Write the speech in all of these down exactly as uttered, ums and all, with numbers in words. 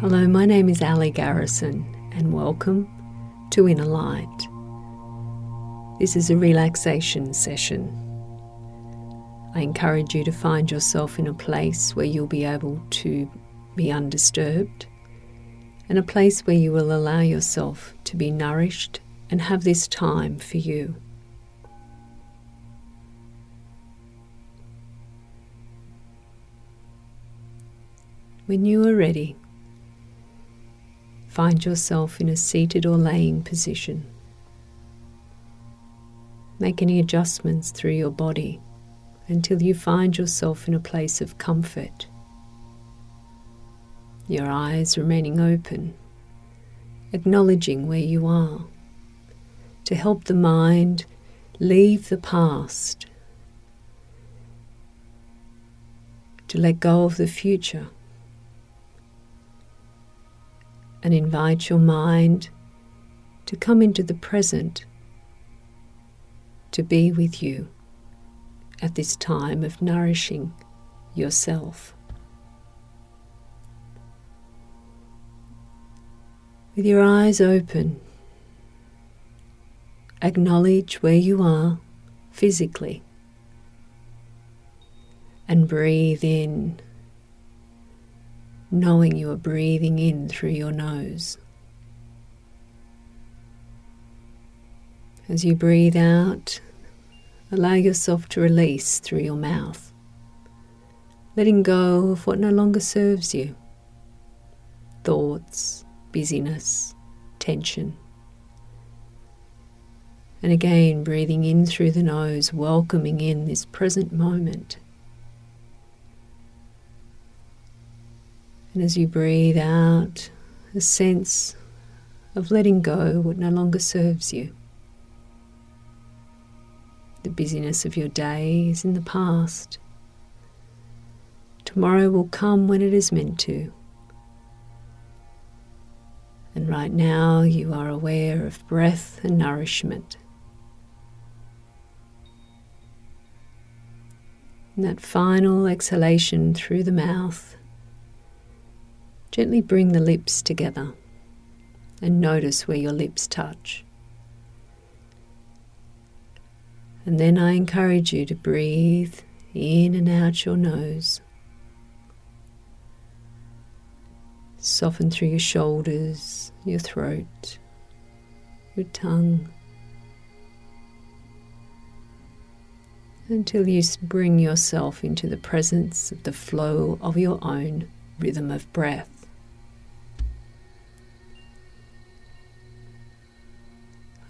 Hello, my name is Ali Garrison and welcome to Inner Light. This is a relaxation session. I encourage you to find yourself in a place where you'll be able to be undisturbed and a place where you will allow yourself to be nourished and have this time for you. When you are ready, find yourself in a seated or laying position. Make any adjustments through your body until you find yourself in a place of comfort. Your eyes remaining open, acknowledging where you are, to help the mind leave the past, to let go of the future, and invite your mind to come into the present, to be with you at this time of nourishing yourself. With your eyes open, acknowledge where you are physically and breathe in, knowing you are breathing in through your nose. As you breathe out, allow yourself to release through your mouth, letting go of what no longer serves you. Thoughts, busyness, tension. And again, breathing in through the nose, welcoming in this present moment. And as you breathe out, a sense of letting go what no longer serves you. The busyness of your day is in the past. Tomorrow will come when it is meant to. And right now you are aware of breath and nourishment. And that final exhalation through the mouth, gently bring the lips together and notice where your lips touch. And then I encourage you to breathe in and out your nose. Soften through your shoulders, your throat, your tongue, until you bring yourself into the presence of the flow of your own rhythm of breath.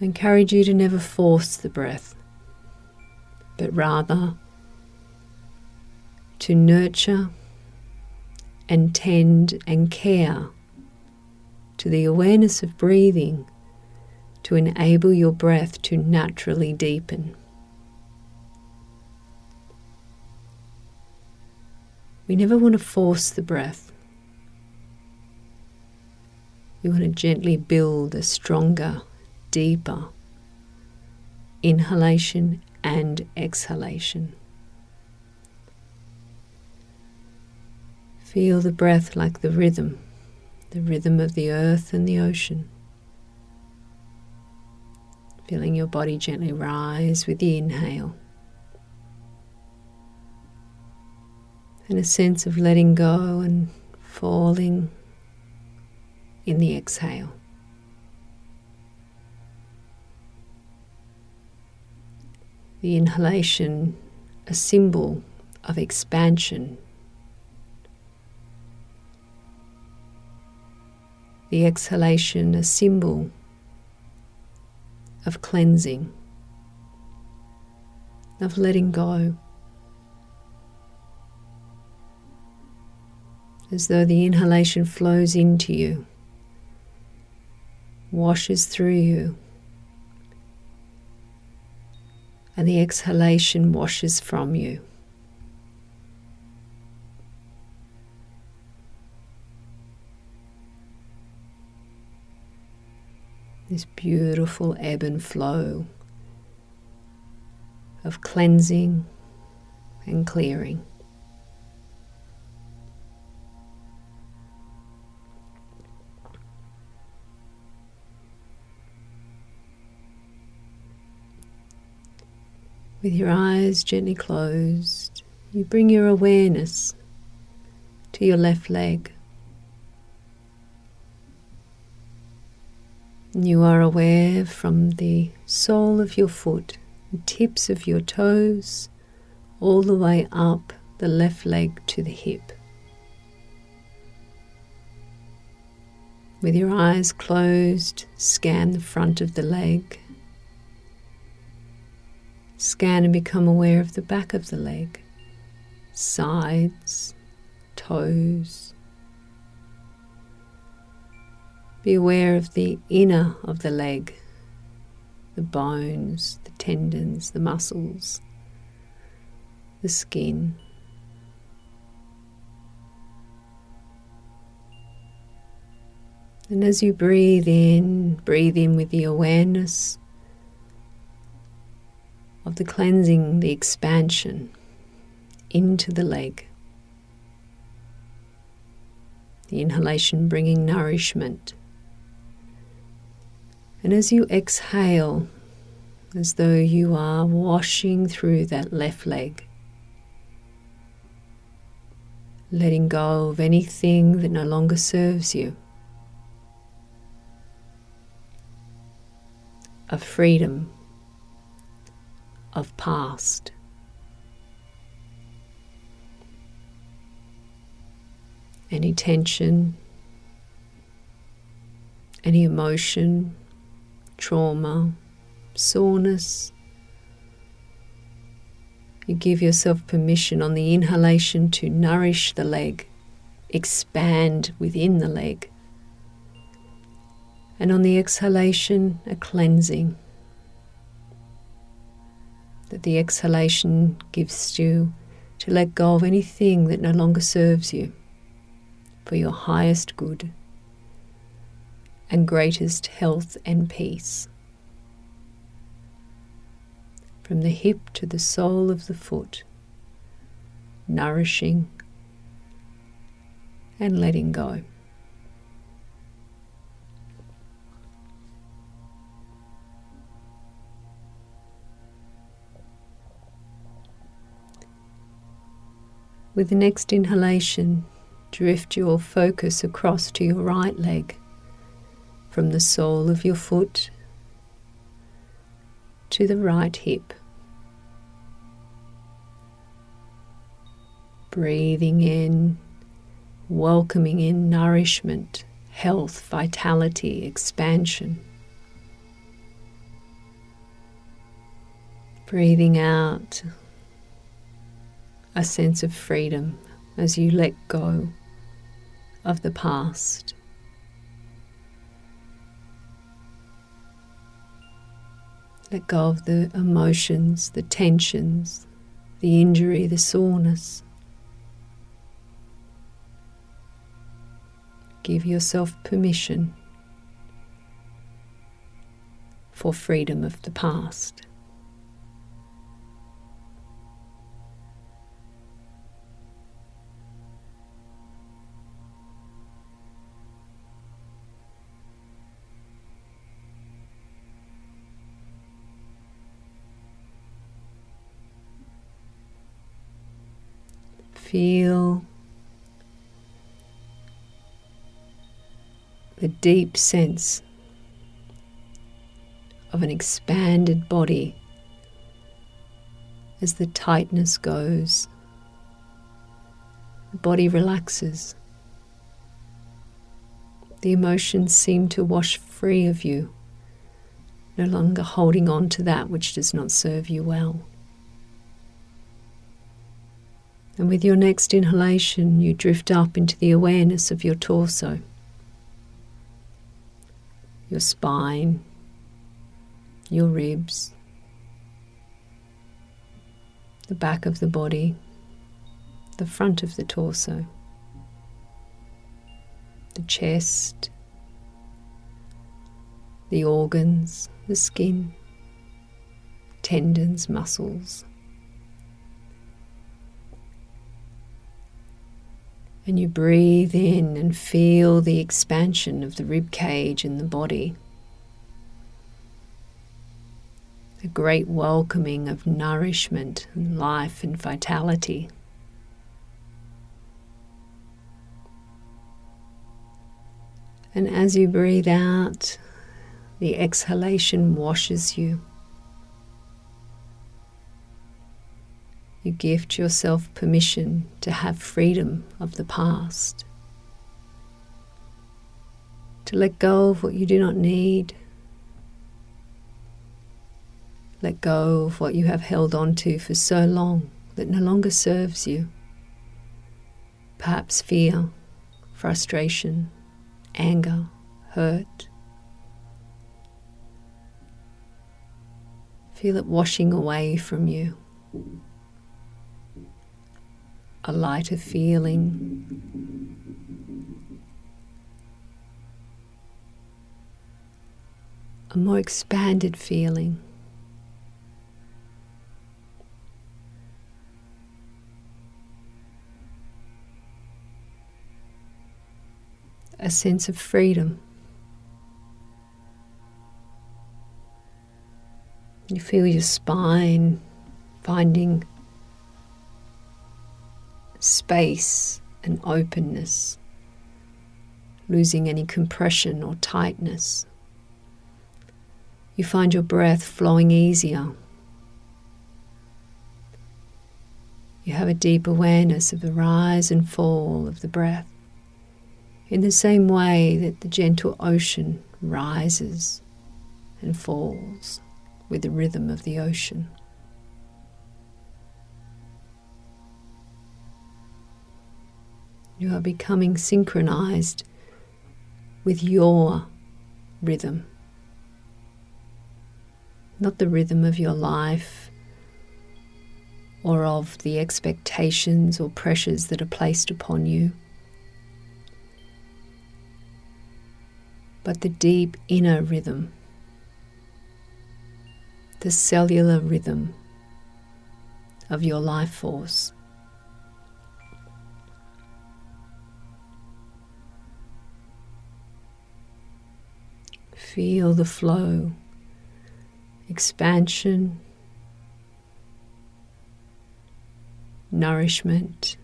I encourage you to never force the breath, but rather to nurture and tend and care to the awareness of breathing to enable your breath to naturally deepen. We never want to force the breath. We want to gently build a stronger, deeper inhalation and exhalation. Feel the breath like the rhythm, the rhythm of the earth and the ocean. Feeling your body gently rise with the inhale and a sense of letting go and falling in the exhale. The inhalation, a symbol of expansion. The exhalation, a symbol of cleansing, of letting go. As though the inhalation flows into you, washes through you, and the exhalation washes from you. This beautiful ebb and flow of cleansing and clearing. With your eyes gently closed, you bring your awareness to your left leg. You are aware from the sole of your foot, the tips of your toes, all the way up the left leg to the hip. With your eyes closed, scan the front of the leg. Scan and become aware of the back of the leg, sides, toes. Be aware of the inner of the leg, the bones, the tendons, the muscles, the skin. And as you breathe in, breathe in with the awareness of the cleansing, the expansion into the leg. The inhalation bringing nourishment. And as you exhale, as though you are washing through that left leg, letting go of anything that no longer serves you. Of freedom, of past. Any tension, any emotion, trauma, soreness. You give yourself permission on the inhalation to nourish the leg, expand within the leg. And on the exhalation, a cleansing. That the exhalation gives you to let go of anything that no longer serves you for your highest good and greatest health and peace. From the hip to the sole of the foot, nourishing and letting go. With the next inhalation, drift your focus across to your right leg, from the sole of your foot to the right hip. Breathing in, welcoming in nourishment, health, vitality, expansion. Breathing out, a sense of freedom as you let go of the past. Let go of the emotions, the tensions, the injury, the soreness. Give yourself permission for freedom of the past. Feel the deep sense of an expanded body as the tightness goes. The body relaxes. The emotions seem to wash free of you, no longer holding on to that which does not serve you well. And with your next inhalation, you drift up into the awareness of your torso, your spine, your ribs, the back of the body, the front of the torso, the chest, the organs, the skin, tendons, muscles. And you breathe in and feel the expansion of the rib cage and the body. the great welcoming of nourishment and life and vitality. And as you breathe out, the exhalation washes you. You gift yourself permission to have freedom of the past, to let go of what you do not need, let go of what you have held on to for so long that no longer serves you. Perhaps fear, frustration, anger, hurt. Feel it washing away from you. A lighter feeling. A more expanded feeling. A sense of freedom. You feel your spine finding space and openness, losing any compression or tightness. You find your breath flowing easier. You have a deep awareness of the rise and fall of the breath, in the same way that the gentle ocean rises and falls with the rhythm of the ocean. You are becoming synchronized with your rhythm, not the rhythm of your life or of the expectations or pressures that are placed upon you, but the deep inner rhythm, the cellular rhythm of your life force. Feel the flow, expansion, nourishment,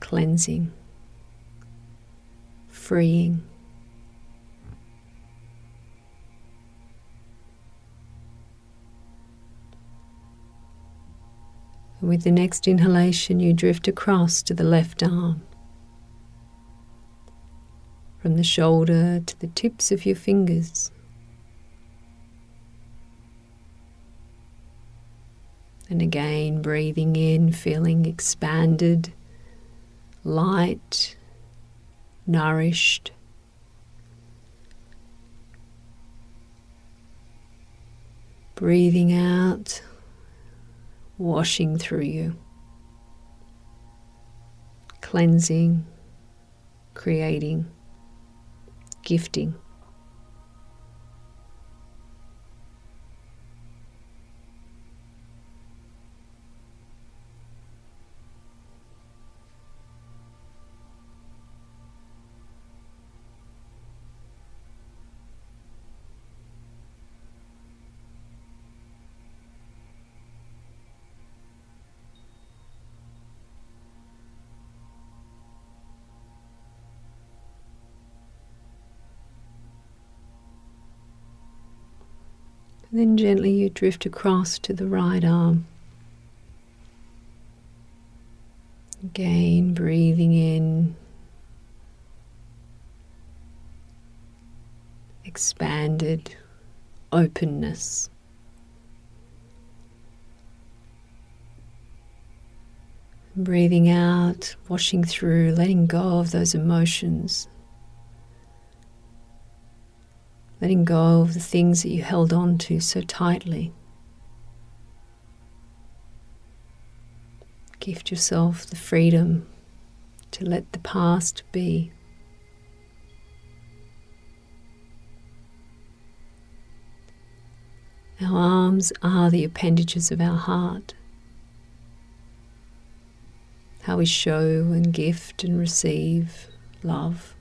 cleansing, freeing. And with the next inhalation, you drift across to the left arm. From the shoulder to the tips of your fingers. And again, breathing in, feeling expanded, light, nourished. Breathing out, washing through you, cleansing, creating, gifting. Then gently you drift across to the right arm. Again, breathing in, expanded openness. Breathing out, washing through, letting go of those emotions. Letting go of the things that you held on to so tightly. Gift yourself the freedom to let the past be. Our arms are the appendages of our heart. How we show and gift and receive love.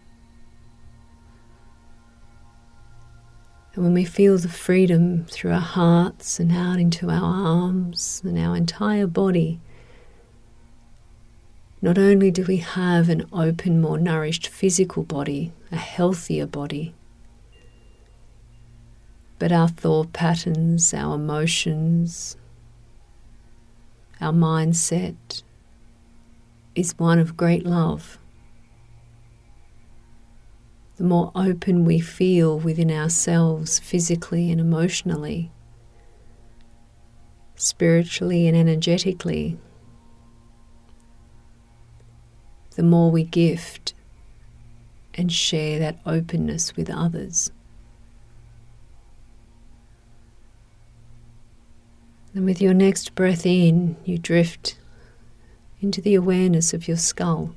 And when we feel the freedom through our hearts and out into our arms and our entire body, not only do we have an open, more nourished physical body, a healthier body, but our thought patterns, our emotions, our mindset is one of great love. The more open we feel within ourselves physically and emotionally, spiritually and energetically, the more we gift and share that openness with others. And with your next breath in, you drift into the awareness of your skull.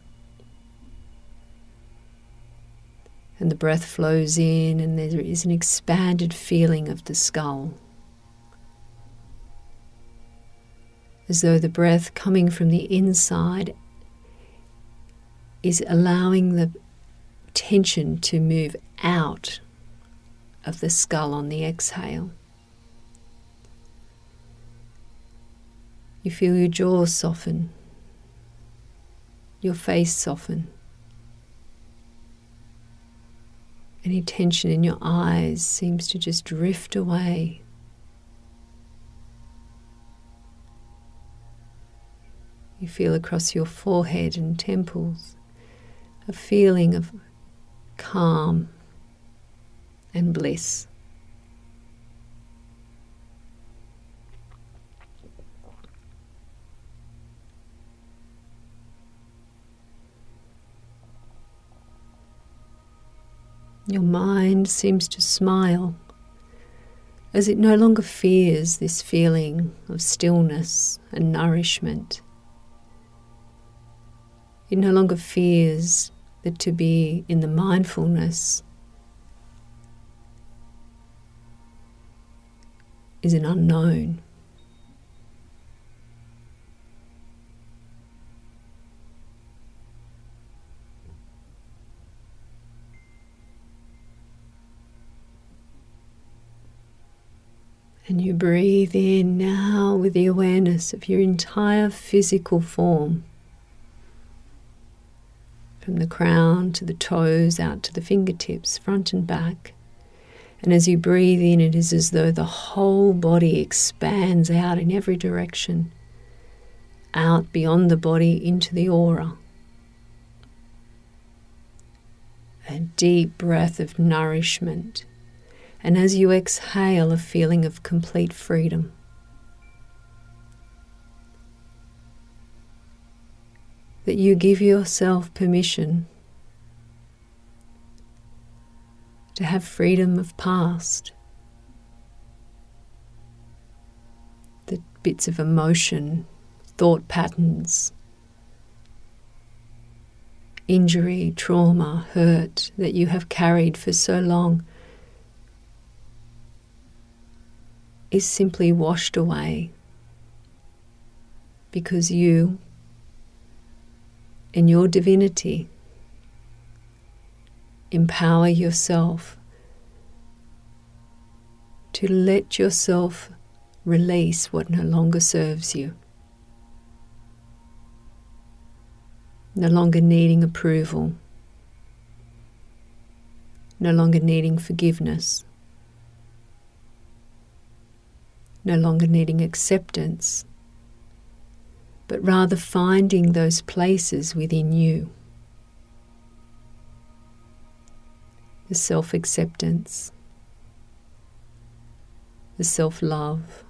And the breath flows in, and there is an expanded feeling of the skull, as though the breath coming from the inside is allowing the tension to move out of the skull on the exhale. You feel your jaw soften, your face soften, any tension in your eyes seems to just drift away. You feel across your forehead and temples a feeling of calm and bliss. Your mind seems to smile as it no longer fears this feeling of stillness and nourishment. It no longer fears that to be in the mindfulness is an unknown. And you breathe in now with the awareness of your entire physical form, from the crown to the toes, out to the fingertips, front and back. And as you breathe in, it is as though the whole body expands out in every direction, out beyond the body into the aura. A deep breath of nourishment. And as you exhale, a feeling of complete freedom. That you give yourself permission to have freedom of past, the bits of emotion, thought patterns, injury, trauma, hurt that you have carried for so long is simply washed away, because you, in your divinity, empower yourself to let yourself release what no longer serves you, no longer needing approval, no longer needing forgiveness, no longer needing acceptance, but rather finding those places within you. The self-acceptance, the self-love,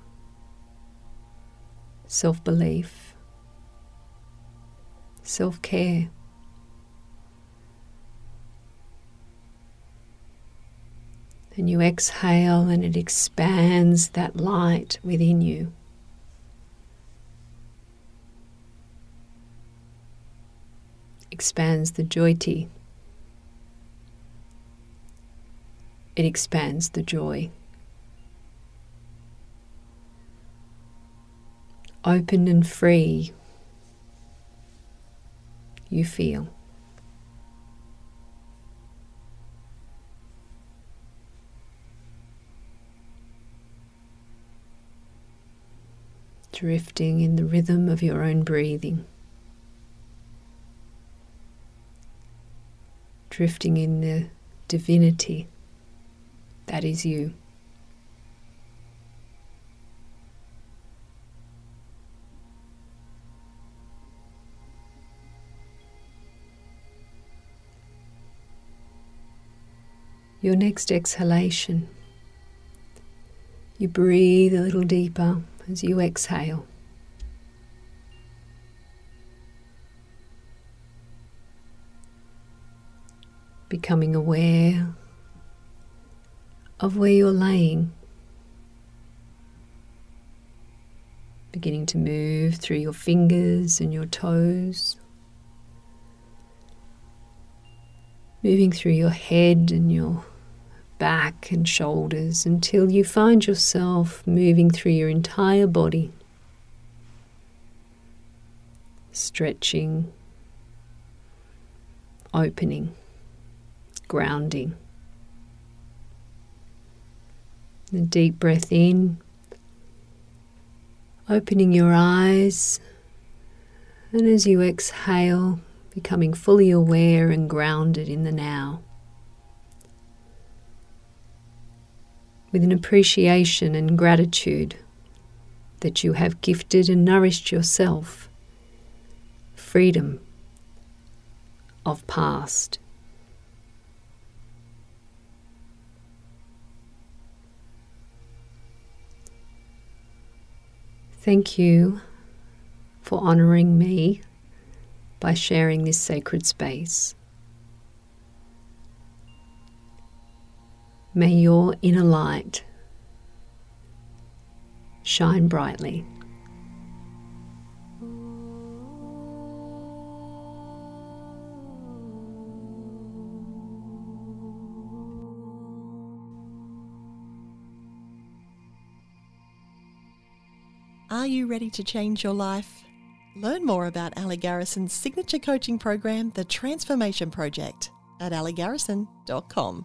self-belief, self-care. And you exhale, and it expands that light within you. Expands the joyity. It expands the joy. Open and free, you feel. drifting in the rhythm of your own breathing. Drifting in the divinity that is you. Your next exhalation, you breathe a little deeper as you exhale. Becoming aware of where you're laying. Beginning to move through your fingers and your toes. Moving through your head and your back and shoulders until you find yourself moving through your entire body, stretching, opening, grounding. A deep breath in, opening your eyes, and as you exhale, becoming fully aware and grounded in the now, with an appreciation and gratitude that you have gifted and nourished yourself freedom of past. Thank you for honouring me by sharing this sacred space. May your inner light shine brightly. Are you ready to change your life? Learn more about Ali Garrison's signature coaching program, The Transformation Project, at ali garrison dot com.